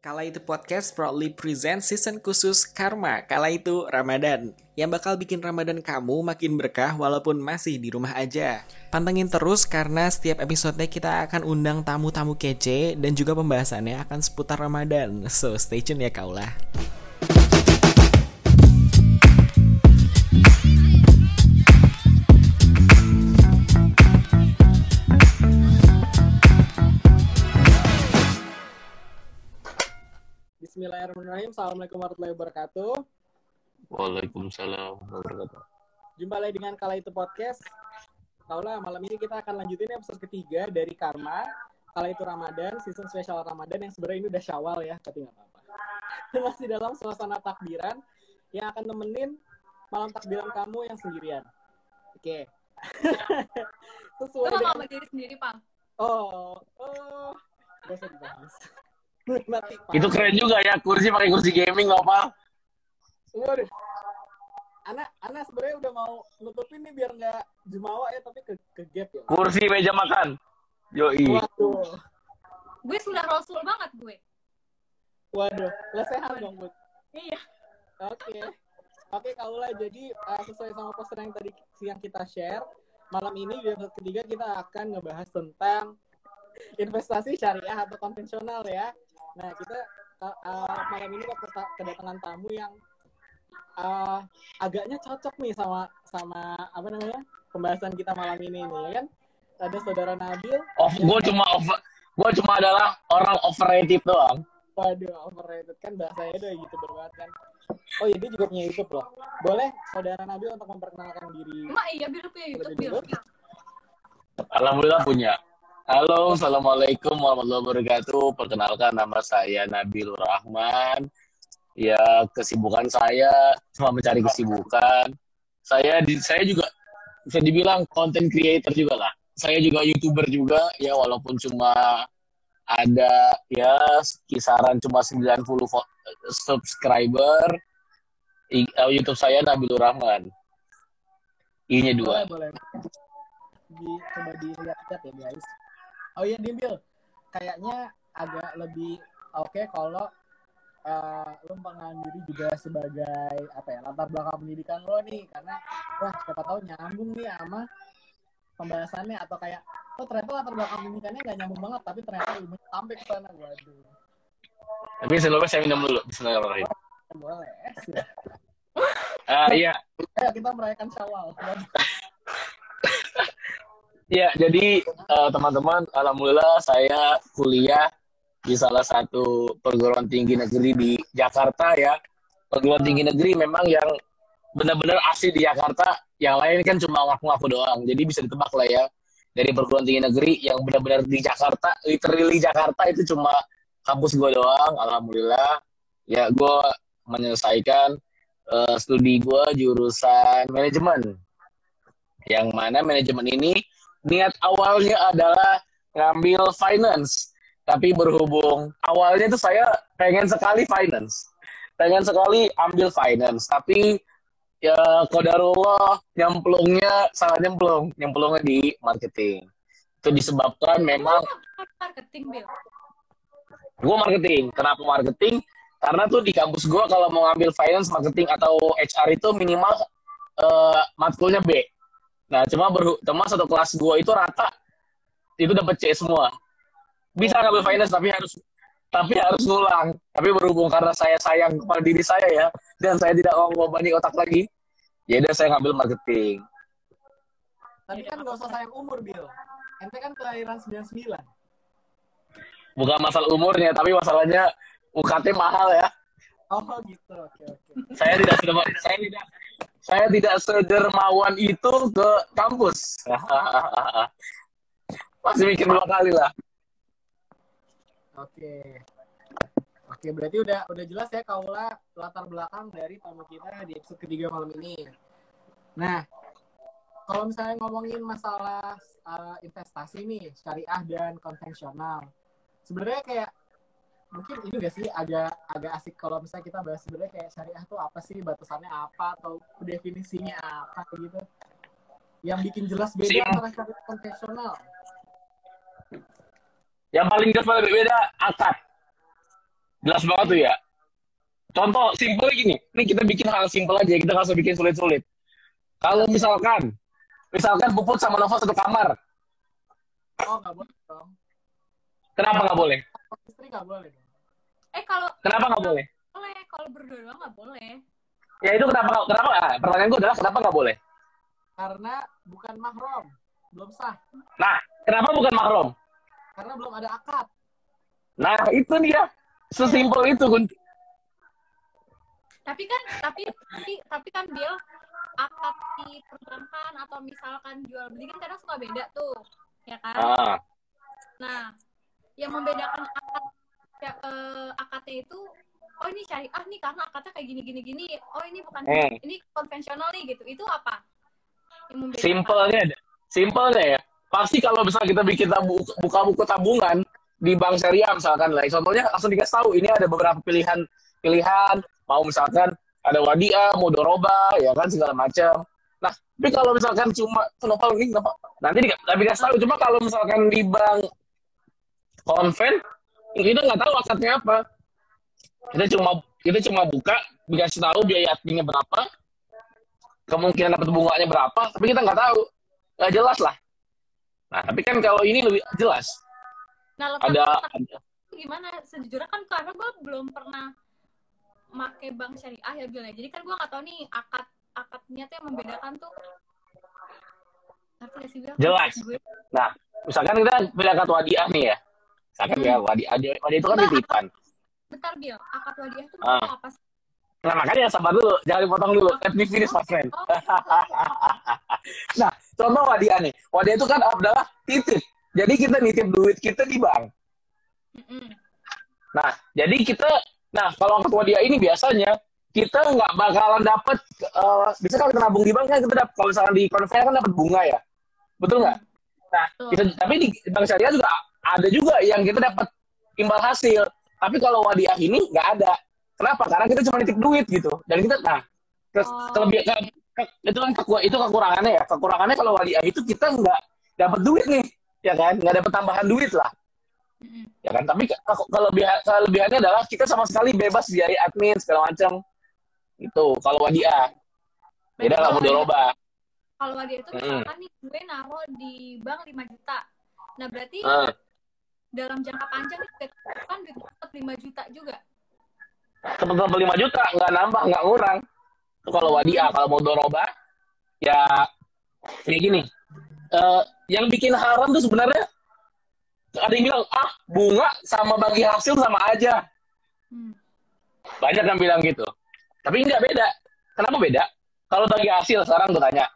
Kala Itu Podcast proudly present season khusus Karma Kala Itu Ramadan yang bakal bikin Ramadan kamu makin berkah walaupun masih di rumah aja. Pantengin terus karena setiap episode kita akan undang tamu-tamu kece dan juga pembahasannya akan seputar Ramadan. So stay tune ya kaulah. Bismillahirrahmanirrahim. Assalamualaikum warahmatullahi wabarakatuh. Waalaikumsalam warahmatullahi wabarakatuh. Jumpa lagi dengan Kala Itu Podcast. Kaulah, malam ini kita akan lanjutin episode ketiga dari Karma Kala Itu Ramadan, season spesial Ramadan yang sebenarnya ini udah Syawal ya, tapi nggak apa-apa. Masih dalam suasana takbiran yang akan nemenin malam takbiran kamu yang sendirian. Oke. Sesuai dengan... Itu mau berdiri sendiri, Pang. Oh. Gak usah dibahas. Nanti, itu keren juga ya, kursi pakai kursi gaming loh, Pak. Waduh. Anak sebenarnya udah mau nutupin nih biar nggak jumawa ya, tapi ke gap ya. Kursi meja makan. Yoi. Waduh. Gue sudah rasul banget gue. Waduh, lesehan dong, Bud. Iya. Oke, Kaulah, jadi sesuai sama poster yang tadi siang kita share, malam ini di episode ketiga kita akan ngebahas tentang investasi syariah atau konvensional ya. Nah, kita malam ini kedatangan tamu yang agaknya cocok nih sama apa namanya pembahasan kita malam ini nih, ya kan? Ada saudara Nabil. Gue cuma adalah orang overrated doang. Waduh, overrated kan bahasanya udah gitu berbuat kan. Oh iya, dia juga punya YouTube loh. Boleh saudara Nabil untuk memperkenalkan diri. Mak iya, Bill punya YouTube, Bill. Alhamdulillah punya. Halo, assalamualaikum warahmatullahi wabarakatuh. Perkenalkan, nama saya Nabilur Rahman. Ya, kesibukan saya cuma mencari kesibukan. Saya juga bisa dibilang content creator juga lah. Saya juga YouTuber juga, ya walaupun cuma ada ya kisaran cuma 90 subscriber. YouTube saya Nabilur Rahman. I-nya 2. Boleh. Coba dilihat ya, guys. Oh iya, Dimbil, kayaknya agak lebih oke kalau lo mengambil juga sebagai latar belakang pendidikan lo nih, karena wah siapa tahu nyambung nih sama pembahasannya, atau kayak oh ternyata latar belakang pendidikannya nggak nyambung banget, tapi ternyata ilmu sampai ke sana. Waduh. Tapi sebelumnya saya minum dulu. Bismillahirrahmanirrahim. Boleh. Iya. Kita merayakan Syawal. Ya, jadi teman-teman, alhamdulillah saya kuliah di salah satu perguruan tinggi negeri di Jakarta ya. Perguruan tinggi negeri memang yang benar-benar asli di Jakarta, yang lain kan cuma ngaku-ngaku doang. Jadi bisa ditebak lah ya, dari perguruan tinggi negeri yang benar-benar di Jakarta, literally Jakarta itu cuma kampus gue doang, alhamdulillah. Ya, gue menyelesaikan studi gue jurusan manajemen. Yang mana manajemen ini niat awalnya adalah ngambil finance, tapi berhubung awalnya tuh saya pengen sekali ambil finance, tapi ya qadarullah nyemplungnya di marketing. Itu disebabkan memang Gue marketing karena tuh di kampus gue kalau mau ngambil finance, marketing atau HR itu minimal matkulnya B. Nah, cuma satu kelas gue itu rata itu dapat C semua. Bisa ngambil finance tapi harus ngulang. Tapi berhubung karena saya sayang kepada diri saya ya, dan saya tidak mau membebani otak lagi, ya udah saya ngambil marketing. Tapi kan gak usah sayang umur, Bill. Ente kan kelahiran 99. Bukan masalah umurnya, tapi masalahnya UKT mahal ya. Oh gitu, oke. Saya tidak sedermawan itu ke kampus. Masih mikir 2 kali lah. Oke, berarti udah jelas ya Kaulah latar belakang dari tamu kita di episode ketiga malam ini. Nah, kalau misalnya ngomongin masalah investasi nih, syariah dan konvensional, sebenarnya kayak mungkin ini gak sih agak asik kalau misalnya kita bahas sebenarnya kayak syariah tuh apa sih, batasannya apa, atau definisinya apa gitu yang bikin jelas beda antara syariah konvensional. Yang paling jelas beda akad. Jelas banget tuh ya. Contoh simpelnya gini, ini kita bikin hal simpel aja, kita nggak usah bikin sulit-sulit. Kalau misalkan Puput sama Nova satu kamar. Oh, nggak boleh dong. Kenapa nggak boleh? Istri nggak boleh. Kenapa nggak boleh? Boleh, kalau berdua nggak boleh. Ya itu kenapa? Pertanyaan gue adalah kenapa nggak boleh? Karena bukan mahram, belum sah. Nah, kenapa bukan mahram? Karena belum ada akad. Nah, itu dia. Sesimpel itu, Gun. Tapi kan Bill, akad di perbankan atau misalkan jual beli kan kadang suka beda tuh, ya kan? Nah, yang membedakan akadnya itu, oh ini syariah nih karena akadnya kayak gini, oh ini bukan ini konvensional nih gitu. Itu apa? Simpelnya ya. Pasti kalau misalnya kita bikin buka buku tabungan di bank syariah misalkan lah, contohnya langsung dikasih tahu ini ada beberapa pilihan. Mau misalkan ada wadiah, mau doroba, ya kan segala macam. Nah, tapi kalau misalkan cuma kenapa ini nanti dikasih tahu, cuma kalau misalkan di bank konven kita nggak tahu akadnya apa. Kita cuma buka dikasih tahu biaya adminnya berapa, kemungkinan dapat bunganya berapa, tapi kita nggak tahu, nggak jelas lah. Nah, tapi kan kalau ini lebih jelas. Nah, ada gimana? Sejujurnya kan karena gue belum pernah pakai bank syariah ya Bil. Jadi kan gue nggak tahu nih akadnya tuh yang membedakan tuh. Ngerti sih Bil? Jelas. Nah, misalkan kita beli akad wadiah nih ya. Misalkan ya wadiah itu kan titipan. Bentar Bil, akad wadiah itu apa sih? Nah, makanya sabar dulu, jangan dipotong dulu. Let me finish my friend. Nah, contoh wadiah nih. Wadiah itu kan adalah titip. Jadi kita nitip duit kita di bank. Nah, jadi Nah, kalau akad wadiah ini biasanya kita nggak bakalan dapat. Biasanya kalau kita nabung di bank kan kita dapat, kalau misalnya di konven kan dapat bunga ya, betul nggak? Nah, tapi di bank syariah juga ada juga yang kita dapat imbal hasil. Tapi kalau wadiah ini nggak ada. Kenapa? Karena kita cuma nitip duit gitu. Dan kita itu kekurangannya ya. Kekurangannya kalau wadiah itu kita nggak dapat duit nih, ya kan? Nggak dapat tambahan duit lah. Ya kan, tapi kelebihannya adalah kita sama sekali bebas biaya admin segala macam itu kalau wadiah. Beda lah mudoroba. Kalau wadiah itu misalkan nih gue naruh di bank 5 juta. Nah, berarti dalam jangka panjang itu kan duit tetap 5 juta juga. Tetap 5 juta, nggak nambah, nggak kurang. Itu kalau wadiah, kalau mudoroba ya kayak gini. Yang bikin haram tuh sebenarnya ada yang bilang, bunga sama bagi hasil sama aja. Banyak yang bilang gitu. Tapi enggak, beda. Kenapa beda? Kalau bagi hasil, sekarang gue tanya.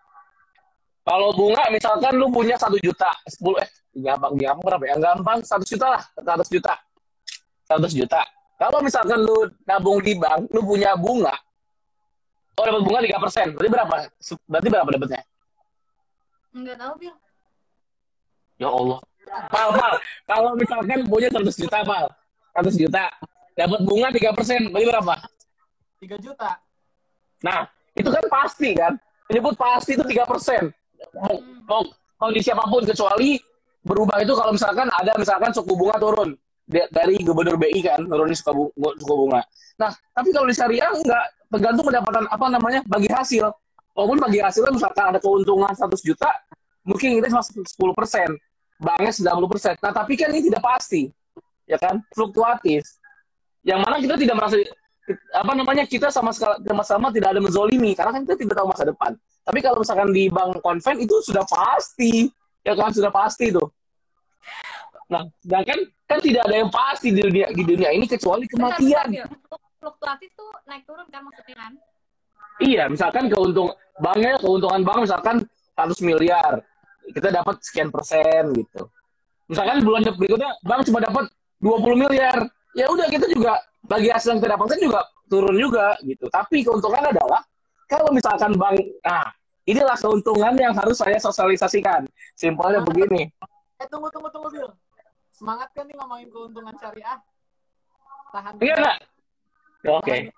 Kalau bunga, misalkan lu punya 1 juta. 10, gampang berapa ya? Gampang, 100 juta lah. 100 juta. Kalau misalkan lu nabung di bank, lu punya bunga. Oh, dapat bunga 3%. Berarti berapa dapatnya? Enggak tahu, Bil. Ya Allah. Mal, kalau misalkan punya 100 juta, Mal. 100 juta. Dapat bunga 3%. Bagi berapa? 3 juta. Nah, itu kan pasti kan? Menyebut pasti itu 3%. Mau kondisi apapun, kecuali berubah itu kalau misalkan ada suku bunga turun. Dari gubernur BI kan, turunin suku bunga. Nah, tapi kalau di syariah enggak, tergantung pendapatan bagi hasil. Walaupun bagi hasilnya misalkan ada keuntungan 100 juta, mungkin kita cuma 10%. Banknya 90%. Nah, tapi kan ini tidak pasti. Ya kan? Fluktuatif. Yang mana kita tidak merasa kita sama-sama tidak ada menzolimi, karena kan kita tidak tahu masa depan. Tapi kalau misalkan di bank konven itu sudah pasti. Ya kan, sudah pasti tuh. Nah, kan tidak ada yang pasti di dunia ini kecuali kematian. Fluktuatif tuh naik turun kan maksudnya kan? Iya, misalkan keuntungan bank misalkan 100 miliar. Kita dapat sekian persen gitu. Misalkan bulan berikutnya bank cuma dapat 20 miliar. Ya udah, kita juga bagi hasil yang kita dapatkan juga turun juga gitu. Tapi keuntungan adalah kalau misalkan bank, inilah keuntungan yang harus saya sosialisasikan. Simpelnya begini. Tunggu Bil. Semangat kan nih ngomongin keuntungan syariah. Tahan. Iya enggak? Oke.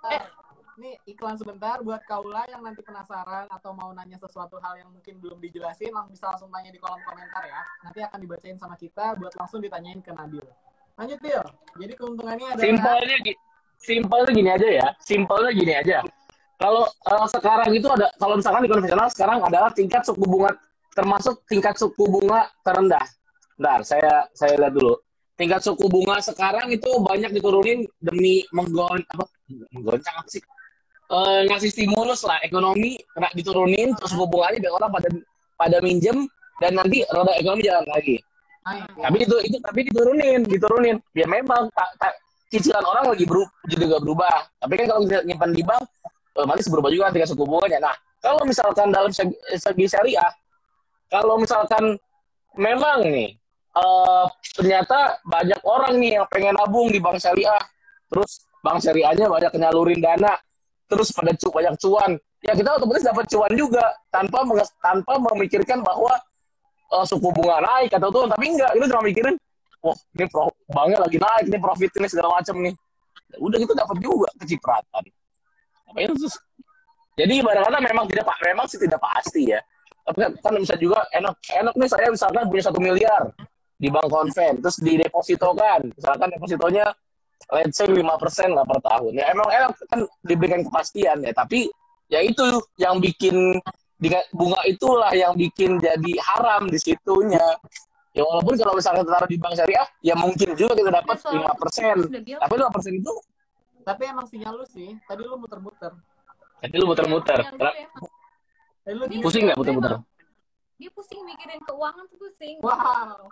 Ini iklan sebentar buat kaula yang nanti penasaran atau mau nanya sesuatu hal yang mungkin belum dijelasin, bisa langsung tanya di kolom komentar ya. Nanti akan dibacain sama kita buat langsung ditanyain ke Nabil. Lanjut Bil. Jadi keuntungannya adalah simpelnya gini aja. Kalau sekarang itu ada, kalau misalkan di konvensional sekarang adalah tingkat suku bunga, termasuk tingkat suku bunga terendah. Bentar, saya lihat dulu. Tingkat suku bunga sekarang itu banyak diturunin demi menggoncang apa sih? Ngasih stimulus lah, ekonomi diturunin, terus suku bunganya biar orang pada minjem dan nanti roda ekonomi jalan lagi. Tapi diturunin. Ya memang cicilan orang lagi juga berubah. Tapi kan kalau nyimpan di bank otomatis berubah juga tingkat suku bunganya. Nah, kalau misalkan dalam segi syariah, kalau misalkan memang nih ternyata banyak orang nih yang pengen nabung di bank syariah, terus bank syariahnya banyak nyalurin dana, terus pada banyak cuan. Ya kita otomatis dapat cuan juga tanpa memikirkan bahwa suku bunga naik atau tuh, tapi enggak, itu cuma mikirin, wah ini banknya lagi naik, ini profitnya segala macam nih. Ya, udah gitu dapat juga kecipratan. Jadi barang-barang memang tidak pasti ya. Tapi kan bisa juga enak nih, saya misalkan punya 1 miliar di bank konven, terus didepositokan, misalkan depositonya let's say 5% lah per tahun. Ya emang enak kan diberikan kepastian ya, tapi ya itu yang bikin bunga itulah yang bikin jadi haram di situnya. Ya walaupun kalau misalkan taruh di bank syariah, ya mungkin juga kita dapat 5%. Tapi 5% itu emang sinyal lu sih. Tadi lu muter-muter. Pusing nggak muter-muter? Dia pusing mikirin keuangan tuh pusing. Wow.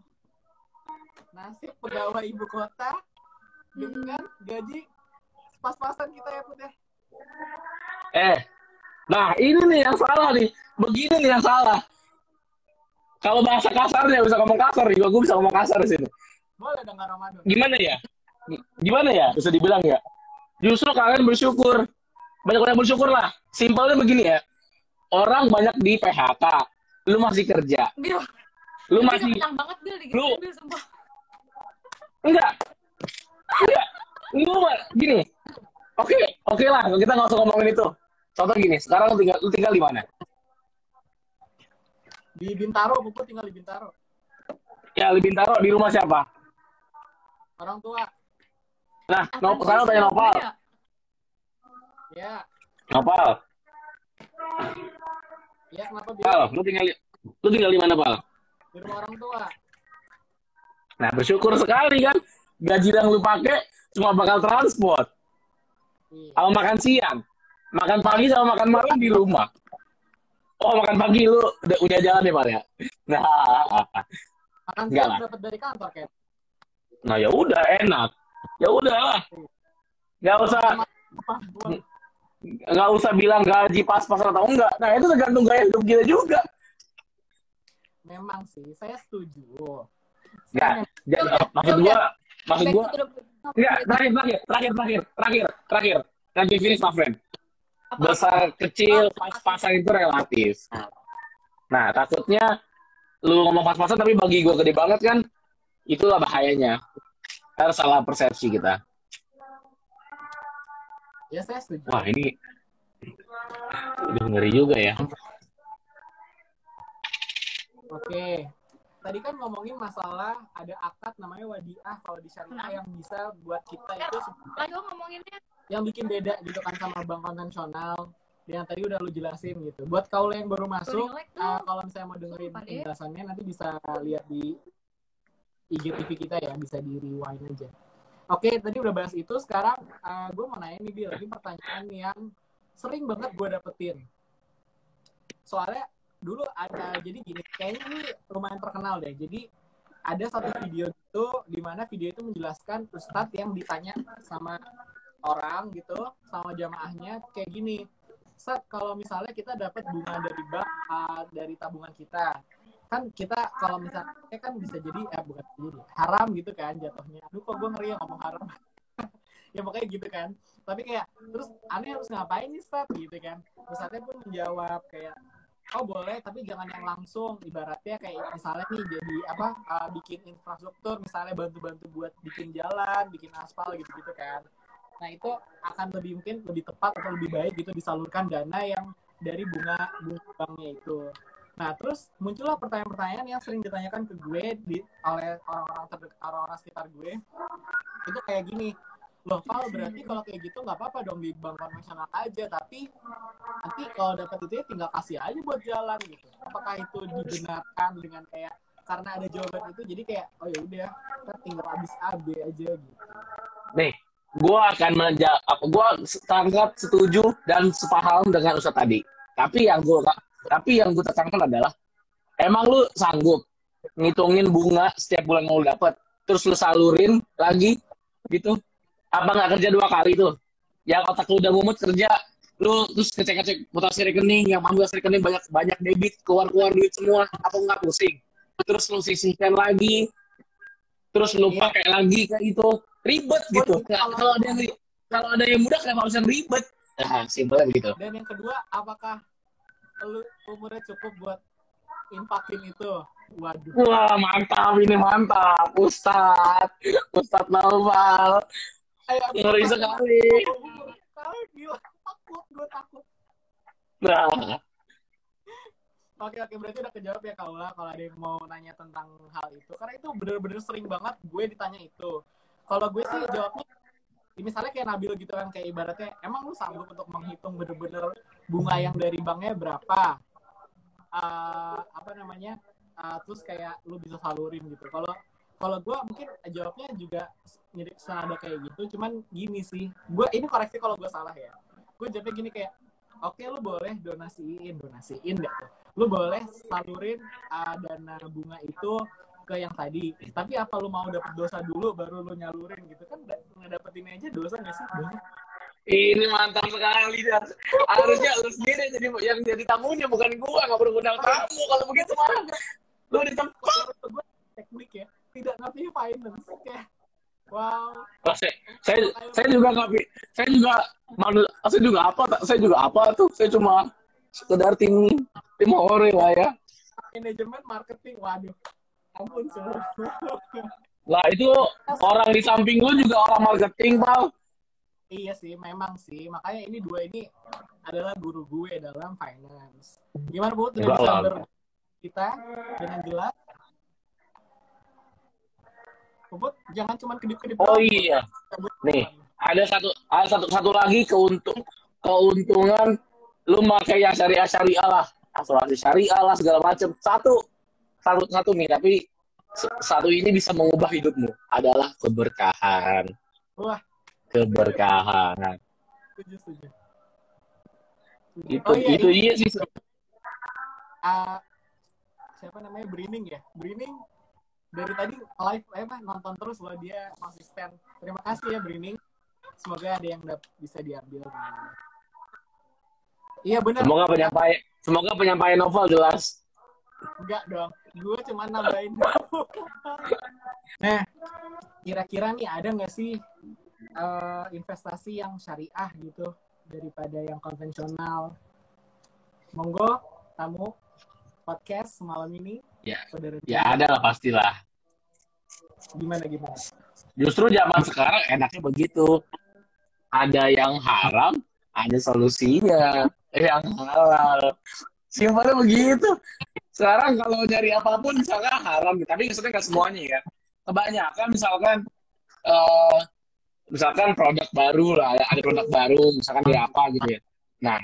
Nasib pegawai ibu kota dengan gaji pas-pasan kita ya Put ya. Nah ini nih yang salah nih. Begini nih yang salah. Kalau bahasa kasarnya bisa ngomong kasar, juga gue bisa ngomong kasar di sini. Boleh dong Ramadan. Gimana ya? Bisa dibilang ya. Justru kalian bersyukur. Banyak orang bersyukur lah. Simpelnya begini ya. Orang banyak di PHK. Lu masih kerja. Bil. Lu masih tenang banget Bil di gitu. Enggak. Lu gini. Oke lah, kita enggak usah ngomongin itu. Contoh gini, sekarang lu tinggal di mana? Di Bintaro, Puput tinggal di Bintaro. Ya, di Bintaro, di rumah siapa? Orang tua. Nah, sekarang tanya Nopal. Ya. Nopal. Ya, kenapa Bil? Pal, lu tinggal di mana, Pal? Di rumah orang tua. Nah, bersyukur sekali kan gaji yang lu pakai cuma bakal transport. Sama makan siang. Makan pagi sama makan malam di rumah. Oh, makan pagi lu udah jalan ya, Pal ya. Nah. Makan siang dapat dari kantor, Ken. Nah, ya udah enak. Ya udahlah, nggak usah bilang gaji pas-pasan atau enggak. Nah itu tergantung gaya hidup kita juga. Memang sih, saya setuju. Maksud gua. Enggak, terakhir. Terakhir finish, my friend. Besar kecil pas-pasan itu relatif. Nah takutnya lu ngomong pas-pasan tapi bagi gua gede banget kan, itulah bahayanya. Harus salah persepsi kita. Ya saya setuju. Wah ini udah ngeri juga ya. Oke. Tadi kan ngomongin masalah ada akad namanya wadiah kalau di syariah yang bisa buat kita itu yang bikin beda gitu kan sama bank konvensional. Yang tadi udah lu jelasin gitu. Buat kaula yang baru masuk, kalau misalnya mau dengerin penjelasannya nanti bisa lihat di IGTV kita ya, bisa di-rewind aja. Oke, tadi udah bahas itu. Sekarang gue mau nanya nih, Bil. Ini pertanyaan yang sering banget gue dapetin. Soalnya dulu ada, jadi gini, kayaknya ini lumayan terkenal deh. Jadi ada satu video itu, di mana video itu menjelaskan ustadz yang ditanya sama orang gitu, sama jamaahnya kayak gini. Ustadz, kalau misalnya kita dapat bunga dari bank, dari tabungan kita, kan kita kalau misalnya kan bisa jadi haram gitu kan jatuhnya. Aduh kok gue ngeri ya ngomong haram. Ya makanya gitu kan. Tapi kayak terus aneh harus ngapain nih Sat gitu kan. Ustadznya pun menjawab kayak oh boleh tapi jangan yang langsung, ibaratnya kayak misalnya nih jadi bikin infrastruktur misalnya bantu-bantu buat bikin jalan, bikin aspal gitu-gitu kan. Nah itu akan lebih mungkin lebih tepat atau lebih baik gitu disalurkan dana yang dari bunga banknya itu. Nah, terus muncullah pertanyaan-pertanyaan yang sering ditanyakan ke gue oleh orang-orang terdekat, orang-orang sekitar gue. Itu kayak gini, loh Val, berarti kalau kayak gitu nggak apa-apa dong di bank konvensional aja, tapi nanti kalau dapat duitnya tinggal kasih aja buat jalan gitu. Apakah itu dibenarkan dengan kayak karena ada jawaban itu jadi kayak oh ya udah kita tinggal habis AB aja gitu. Nih, gue akan menjawab apa gue sangat setuju dan sepaham dengan Ustadz tadi. Tapi yang gue tekankan adalah emang lu sanggup ngitungin bunga setiap bulan yang lu dapat, terus lu salurin lagi gitu. Apa nggak kerja dua kali tuh? Yang otak lu udah mumet kerja, lu terus ngecek-ngecek mutasi rekening, yang mampu rekening banyak debit, keluar duit semua, apa nggak pusing? Terus lu sisihkan lagi, terus lu pakai lagi kayak itu, ribet gitu. Kalau ada yang mudah kenapa harus yang ribet? Nah, simpelnya begitu. Dan yang kedua, apakah lu umurnya cukup buat impakin itu? Waduh. Wah, mantap ini, mantap. Ustadz Naufal. Ngeri sekali. Gila, gue takut. Nah. Oke, berarti udah kejawab ya Kaula kalau ada yang mau nanya tentang hal itu. Karena itu bener-bener sering banget gue ditanya itu. Kalau gue sih jawabnya misalnya kayak Nabil gitu kan, kayak ibaratnya emang lu sanggup untuk menghitung bener-bener bunga yang dari banknya berapa, terus kayak lu bisa salurin gitu. Kalau gue mungkin jawabnya juga mirip senada kayak gitu, cuman gini sih, gue ini koreksi kalau gue salah ya. Gue jawabnya gini kayak oke, lu boleh donasiin nggak tuh, lu boleh salurin dana bunga itu ke yang tadi, tapi apa lu mau dapet dosa dulu baru lu nyalurin gitu kan? Ngedapetin aja dosa nggak sih? Ini mantap sekali, harusnya lu sendiri jadi yang jadi tamunya, bukan gua. Nggak perlu undang tamu kalau begitu marah lu di tempat. Gua teknik ya, tidak ngerti finance kayak wow. Saya juga apa tuh? Saya cuma sekedar tim ore lah ya. Manajemen marketing, waduh. Ampun, lah itu orang di samping lu juga orang marketing, Pal. Iya sih, memang sih. Makanya ini dua ini adalah guru gue dalam finance. Gimana Bu? Udah bisa kita dengan jelas. Bubut, jangan cuma kedip-kedip. Oh iya. Nih, ada satu lagi keuntungan lu pakai yang syariah lah, asuransi syariah lah segala macam. Satu nih, tapi satu ini bisa mengubah hidupmu adalah keberkahan. Wah, keberkahan. Setuju. Itu iya sih. Siapa namanya Brining ya? Brining dari tadi live nonton terus loh, dia konsisten. Terima kasih ya Brining. Semoga ada yang bisa diambil. Iya benar. Semoga penyampaian novel jelas. Enggak dong. Gue cuma nambahin. Nah, kira-kira nih ada nggak sih investasi yang syariah gitu daripada yang konvensional? Monggo tamu podcast malam ini. Ya ada lah, pastilah. Gimana? Justru zaman sekarang enaknya begitu. Ada yang haram, ada solusinya. Yang halal. Simpelnya begitu. Sekarang kalau nyari apapun misalkan haram, tapi maksudnya nggak semuanya ya. Kebanyakan misalkan produk baru lah, ada produk baru, misalkan dia apa gitu ya. Nah,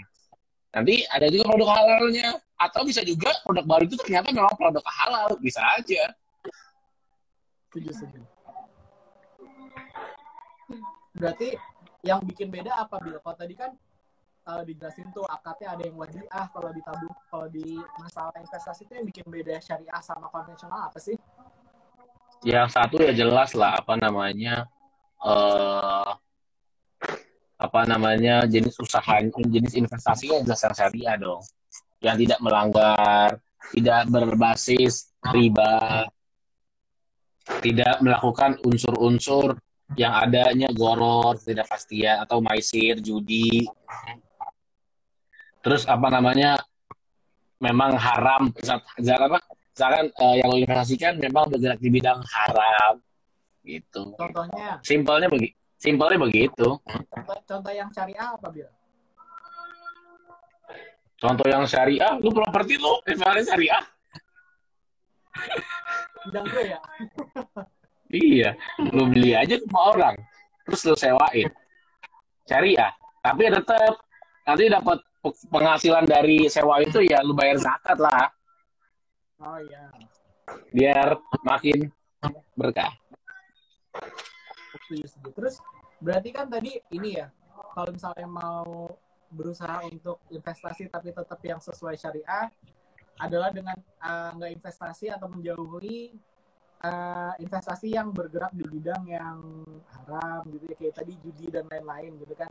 nanti ada juga produk halalnya. Atau bisa juga produk baru itu ternyata memang produk halal, bisa aja. Berarti yang bikin beda apa, Bil? Kalau tadi kan dijelasin tuh akadnya ada yang wadiah, kalau ditabung, kalau di masalah investasi itu yang bikin beda syariah sama konvensional apa sih? Yang satu ya jelas lah apa namanya jenis usaha, jenis investasinya jelas yang syariah dong, yang tidak melanggar, tidak berbasis riba, tidak melakukan unsur-unsur yang adanya goror, ketidakpastian atau maisir, judi. Terus memang haram, misalkan yang lo investasikan memang bergerak di bidang haram gitu. Contohnya? Simpelnya begitu. Contoh yang syariah apa, Bil? Contoh yang syariah, lu properti lu, misalnya syariah. Dan gue ya? Iya, lu beli aja sama orang, terus lu sewain. Syariah, tapi tetap nanti dapat penghasilan dari sewa itu ya lu bayar zakat lah. Oh iya. Biar makin berkah. Terus berarti kan tadi ini ya, kalau misalnya mau berusaha untuk investasi tapi tetap yang sesuai syariah adalah dengan nggak investasi atau menjauhi investasi yang bergerak di bidang yang haram gitu ya, kayak tadi judi dan lain-lain gitu kan.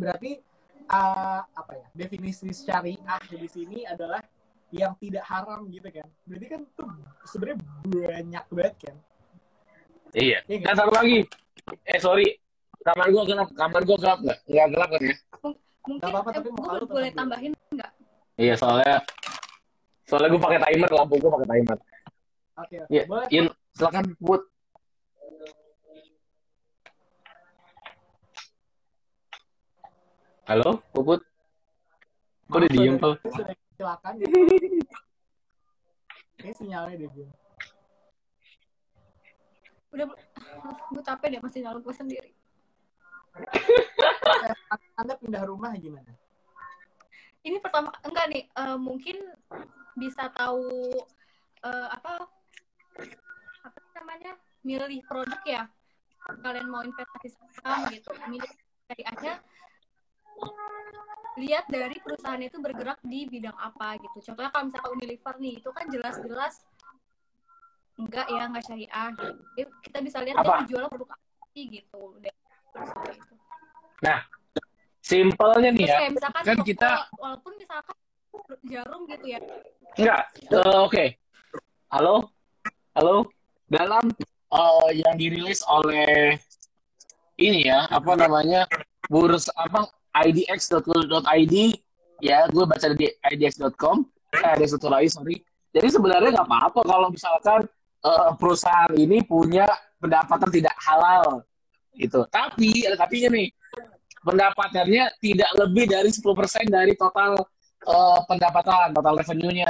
Berarti apa ya, definisi syariah di sini adalah yang tidak haram gitu kan. Berarti kan tuh sebenarnya banyak banget kan. Iya. Dan satu lagi. Sorry. Kamar gua gelap. Nggak? Nggak gelap kan ya? Mungkin apa-apa, tapi gue boleh tambahin nggak? Iya, soalnya gue pakai timer, lampu gue pakai timer. Oke. Iya. Silakan buat. Halo, Puput. Kok udah diem tuh? Silakan. Ini sinyalnya deh. Udah, gue capek deh masih nyalon gue sendiri. Anda pindah rumah gimana? Ini pertama enggak nih, mungkin bisa tahu apa namanya, milih produk ya. Kalian mau investasi saham gitu, milih syariahnya lihat dari perusahaan itu bergerak di bidang apa gitu. Contohnya kalau misalnya Unilever nih, itu kan jelas-jelas enggak syariah gitu. Kita bisa lihat dia jual produk apa gitu. Nah, simpelnya nih ya, kan kita walaupun misalkan jarum gitu ya. Enggak, oke. Halo. Dalam yang dirilis oleh ini ya, apa namanya? Bursa apa idx.co.id ya, gue baca di idx.com. Ada satu lagi, sorry. Jadi sebenarnya nggak apa-apa kalau misalkan perusahaan ini punya pendapatan tidak halal. Gitu. Tapi ada tapinya nih. Pendapatannya tidak lebih dari 10% dari total pendapatan, total revenue-nya.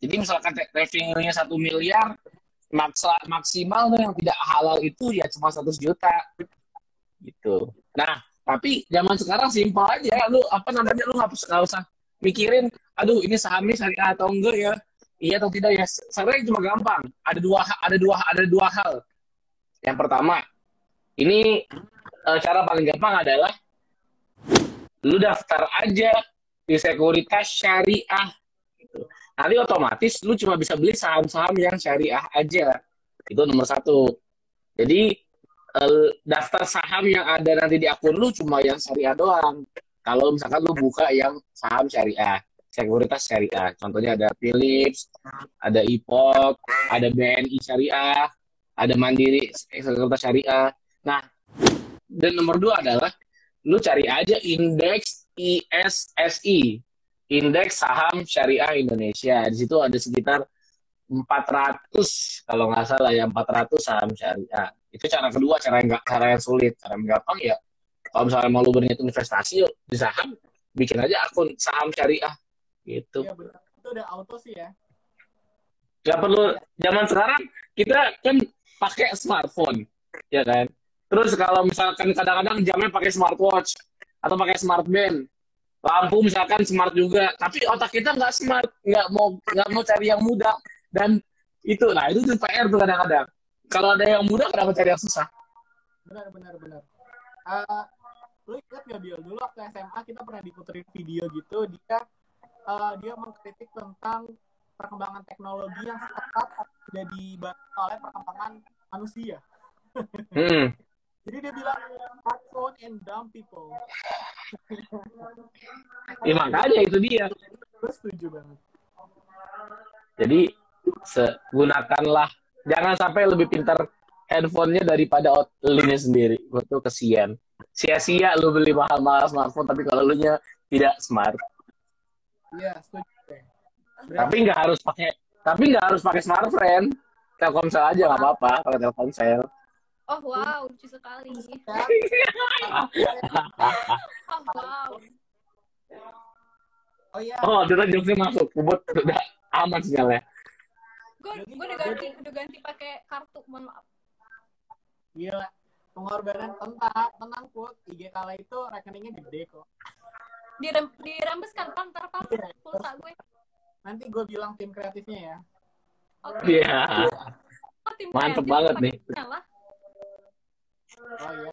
Jadi misalkan revenue-nya 1 miliar, maksimal yang tidak halal itu ya cuma 100 juta. Gitu. Nah, tapi zaman sekarang simpel aja, lu nggak usah mikirin, aduh ini sahamnya syariah atau enggak ya. Iya atau tidak ya. Sebenarnya cuma gampang. Ada dua hal. Yang pertama, ini cara paling gampang adalah lu daftar aja di sekuritas syariah. Nanti otomatis lu cuma bisa beli saham-saham yang syariah aja. Itu nomor satu. Jadi daftar saham yang ada nanti di akun lu cuma yang syariah doang. Kalau misalkan lu buka yang saham syariah, sekuritas syariah. Contohnya ada Philips, ada Epoch, ada BNI syariah, ada Mandiri sekuritas syariah. Nah, dan nomor 2 adalah lu cari aja indeks ISSI, indeks saham syariah Indonesia. Di situ ada sekitar 400 kalau nggak salah ya, 400 saham syariah. Itu cara kedua, cara yang sulit. Cara yang gampang ya, kalau misalnya mau lu berniat investasi yuk, di saham bikin aja akun saham syariah. Gitu. Ya, benar. Itu udah auto sih ya. Gak perlu. Zaman sekarang kita kan pakai smartphone, ya kan. Terus kalau misalkan kadang-kadang jamnya pakai smartwatch atau pakai smartband, lampu misalkan smart juga, tapi otak kita nggak smart, nggak mau cari yang mudah dan itu, nah itu PR tuh kadang-kadang. Kalau ada yang mudah, kenapa cari yang susah? Benar. Lu ingat nggak Bill? Dulu waktu SMA kita pernah diputerin video gitu, dia mengkritik tentang perkembangan teknologi yang cepat sudah dibantu oleh perkembangan manusia. Jadi dia bilang smartphone and dumb people. Ya makanya itu dia. Gue setuju banget. Jadi gunakanlah, jangan sampai lebih pintar handphonenya daripada linya sendiri. Gue tuh kesian. Sia-sia lu beli mahal-mahal smartphone tapi kalau lu nya tidak smart. Iya, setuju. Tapi nggak harus pakai smartphone. Telkomsel aja nggak apa-apa kalau Telkomsel. Oh wow, lucu sekali. Oh wow. Oh iya. Oh, Dora jokesnya masuk. Buat udah aman sinyalnya. Gue udah ganti pakai kartu, mohon maaf. Gila. Pengorbanan tenang Put. IG Kala itu rekeningnya gede kok. Dirembes kan pantar pulsa gue. Nanti gue bilang tim kreatifnya ya. Oke. Okay. Yeah. Mantep banget nih. Salah. Oh iya.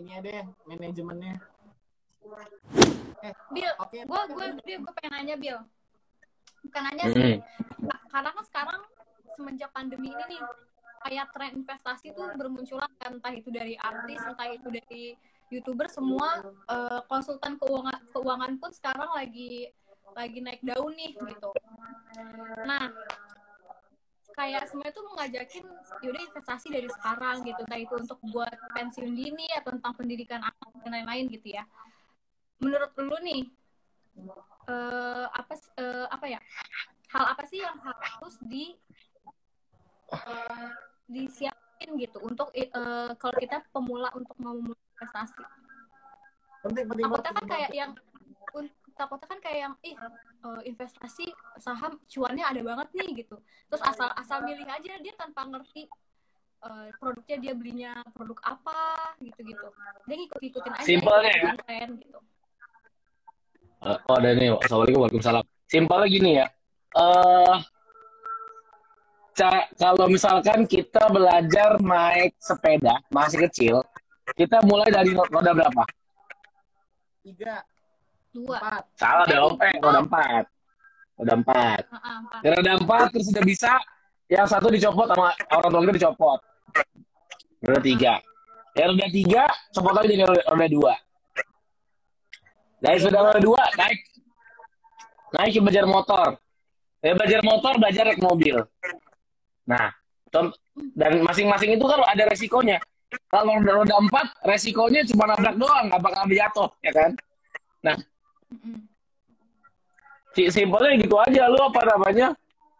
Ini ada manajemennya. Bil, okay. gue pengen nanya Bil. Bukan nanya sih. Karena kan sekarang semenjak pandemi ini nih, kayak tren investasi tuh bermunculan kan, entah itu dari artis, entah itu dari YouTuber, semua konsultan keuangan pun sekarang lagi naik daun nih gitu. Nah, kayak semua itu mengajakin yaudah investasi dari sekarang gitu, entah itu untuk buat pensiun dini atau tentang pendidikan anak dan lain-lain gitu ya. Menurut lu nih hal apa sih yang harus disiapin gitu untuk kalau kita pemula untuk mau investasi. Takutnya kan kayak yang investasi saham cuannya ada banget nih gitu. Terus asal milih aja dia tanpa ngerti produknya, dia belinya produk apa gitu-gitu. Dia ngikut-ngikutin aja. Simpelnya ya. Keren, gitu. Ada nih. Assalamualaikum warahmatullahi wabarakatuh. Simpelnya gini ya. Kalau misalkan kita belajar naik sepeda masih kecil, kita mulai dari roda berapa? 3, 2. 4. Salah dong, roda 4. Dari roda 4 terus udah bisa, yang satu dicopot sama orang tua kita dicopot. Roda 3. Dari roda 3 copot lagi jadi roda 2. Dari sudah roda 2 naik ke belajar motor. Dari belajar motor belajar naik mobil. Nah, dan masing-masing itu kan ada resikonya. Kalau roda 4, resikonya cuma nabrak doang, nggak bakal jatuh, ya kan? Nah, simpelnya gitu aja, lu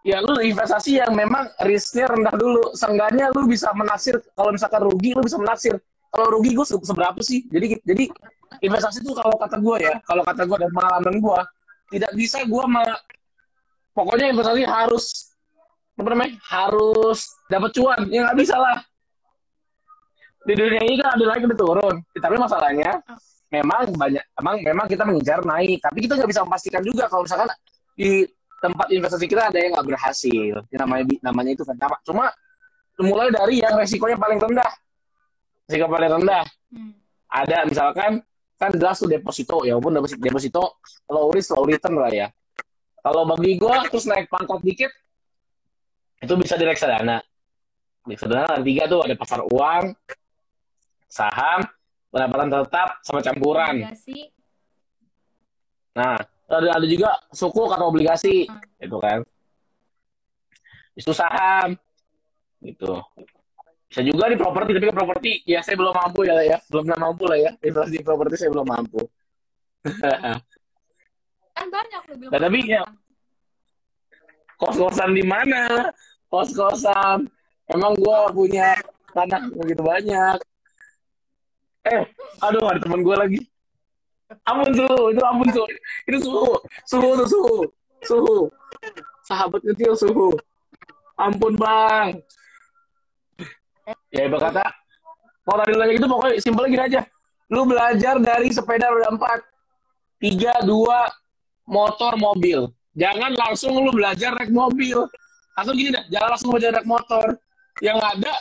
ya lu investasi yang memang risknya rendah dulu. Seenggaknya lu bisa menaksir, kalau misalkan rugi, lu bisa menaksir. Kalau rugi gue seberapa sih? Jadi investasi itu kalau kata gue dan pengalaman gue, tidak bisa gue pokoknya investasi harus harus dapat cuan, ya nggak bisa lah. Di dunia ini kan ada naik ada turun, tapi masalahnya memang kita mengejar naik, tapi kita nggak bisa memastikan juga kalau misalkan di tempat investasi kita ada yang nggak berhasil, namanya itu kan. Cuma mulai dari yang resikonya paling rendah, ada misalkan kan jelas tuh deposito, ya walaupun deposito low risk low return lah ya. Kalau bagi gue terus naik pangkat dikit, itu bisa di reksadana. Reksadana 3 tuh ada pasar uang, saham, pendapatan tetap, sama campuran. Obligasi. Nah, ada juga sukuk atau obligasi, gitu kan. Itu saham, gitu. Bisa juga di properti, tapi ke properti ya saya belum mampu ya. Investasi properti saya belum mampu. Banyak loh belum. Tapi ya kos-kosan di mana? Kos-kosan. Emang gue punya tanah begitu banyak. Aduh, ada teman gue lagi. Ampun tuh. Itu suhu. Sahabat kecil suhu. Ampun, Bang. Ya, Ibu kata, kalau tadi lu nanya gitu, pokoknya simpel gini aja. Lu belajar dari sepeda roda 4. 3, 2, motor, mobil. Jangan langsung lu belajar naik mobil. Atau gini dah, jangan langsung belajar naik motor. Yang ada,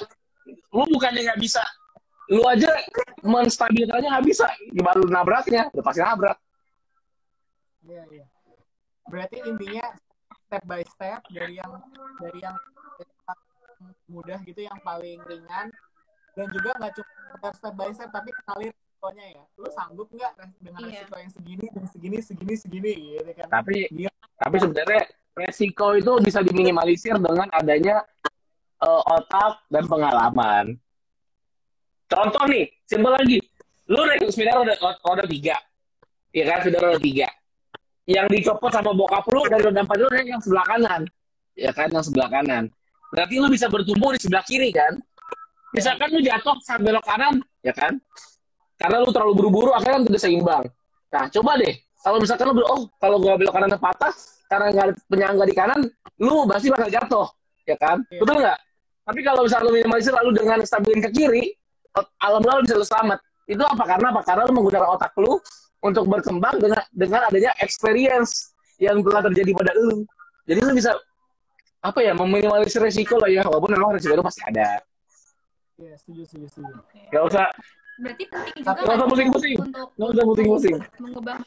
lu bukannya nggak bisa. Lu aja menstabilkannya nggak bisa. Baru nabraknya, udah pasti nabrak. Iya. Berarti intinya step by step dari yang mudah gitu, yang paling ringan, dan juga nggak cuma step by step, tapi kenali resikonya ya. Lu sanggup nggak dengan resiko yang segini gitu kan. Tapi sebenarnya resiko itu bisa diminimalisir dengan adanya otak dan pengalaman. Contoh nih, simpel lagi. Lu naik sepeda roda 3. Iya kan, sepeda roda 3. Yang dicopot sama bokap lu dari roda 4 lu naik yang sebelah kanan. Ya kan, yang sebelah kanan. Berarti lu bisa bertumbuh di sebelah kiri kan. Misalkan lu jatuh saat belok kanan, ya kan. Karena lu terlalu buru-buru, akhirnya tidak seimbang. Nah, coba deh. Kalau misalkan lu, kalau gue belok kanan ke atas, karena nggak ada penyangga di kanan, lu pasti bakal jatuh, ya kan? Yeah. Betul nggak? Tapi kalau misalkan lu minimalisir lalu dengan stabilin ke kiri, alhamdulillah lu bisa lu selamat. Itu apa? Karena lu menggunakan otak lu untuk berkembang dengan adanya experience yang telah terjadi pada lu. Jadi lu bisa, apa ya, meminimalisir resiko lah ya, walaupun memang resiko itu pasti ada. Iya, setuju. Nggak usah. Berarti penting juga nggak usah pusing-pusing. Nggak usah pusing-pusing. Mengubah.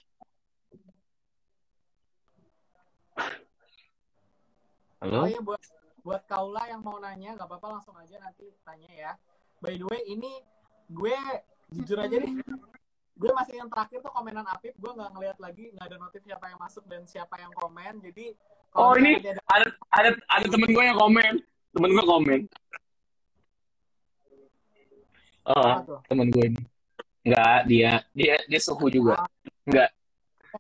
Halo? Oh iya, buat Kaula yang mau nanya, gak apa-apa langsung aja nanti tanya ya. By the way, ini gue jujur aja nih, gue masih yang terakhir tuh komenan Apip, gue gak ngeliat lagi, gak ada notif siapa yang masuk dan siapa yang komen, jadi... Oh ini, ada temen gue yang komen, Oh, temen gue ini. Enggak, dia suhu juga. Enggak.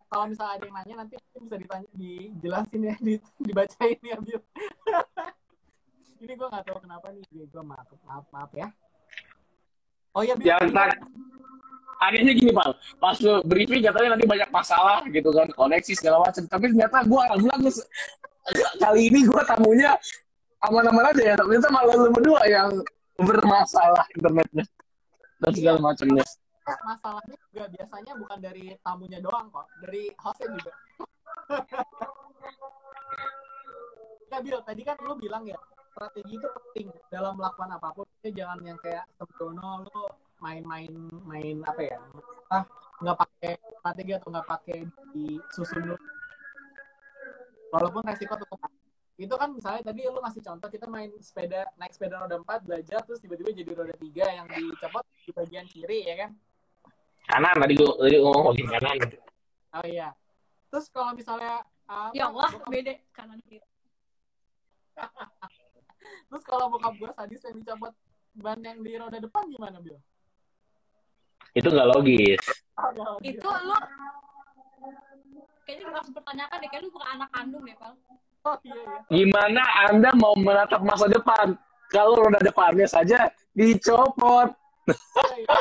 Kalau misalnya ada yang nanya nanti bisa ditanya, dijelasin ya, dibacain ya, Bil. Ini gue nggak tahu kenapa nih, gue maaf ya. Oh ya, Bil. Anehnya gini, Pal. Pas lo briefing katanya nanti banyak masalah gitu kan, koneksi segala macam. Tapi ternyata gue alhamdulillah kali ini gue tamunya aman-aman aja ya. Ternyata malah lo berdua yang bermasalah internetnya dan segala macamnya. Masalahnya juga biasanya bukan dari tamunya doang kok, dari hostnya juga. Ya Bil, tadi kan lu bilang ya, strategi itu penting dalam melakukan apapun. Jangan yang kayak sembrono lu main apa ya? Nggak pakai strategi atau nggak pakai disusun lu. Walaupun resiko tetap. Itu kan misalnya tadi lu ngasih contoh kita main sepeda, naik sepeda roda 4 belajar terus tiba-tiba jadi roda 3 yang dicopot di bagian kiri ya kan? Kanan tadi gua ngomongin kanan. Oh iya. Terus kalau misalnya ya Allah, beda kanan kiri. Terus kalau bokap gua sadis yang dicopot ban yang di roda depan gimana, Bil? Itu enggak logis. Itu lu kayaknya lu harus pertanyakan deh, kayak lu bukan anak kandung deh, Pal. Oh, iya. Gimana Anda mau menatap masa depan kalau roda depannya saja dicopot? Iya.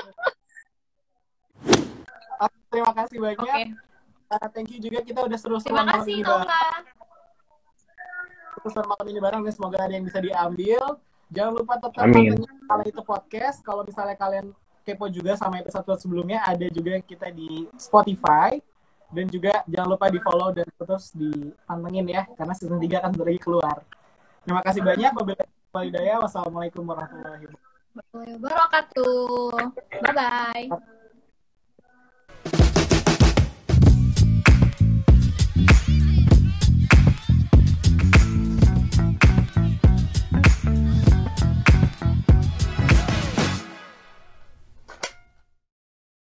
Terima kasih banyak. Okay. Thank you juga, kita udah seru-seru malam ini bareng. Seru-seru malam ini bareng, semoga ada yang bisa diambil. Jangan lupa tetap pantengin Kala Itu Podcast. Kalau misalnya kalian kepo juga sama episode sebelumnya, ada juga kita di Spotify. Dan juga jangan lupa di-follow dan terus dipantengin ya, karena season 3 akan lagi keluar. Terima kasih banyak. Wabillahi taufiq wal hidayah. Wassalamualaikum warahmatullahi wabarakatuh. Bye-bye.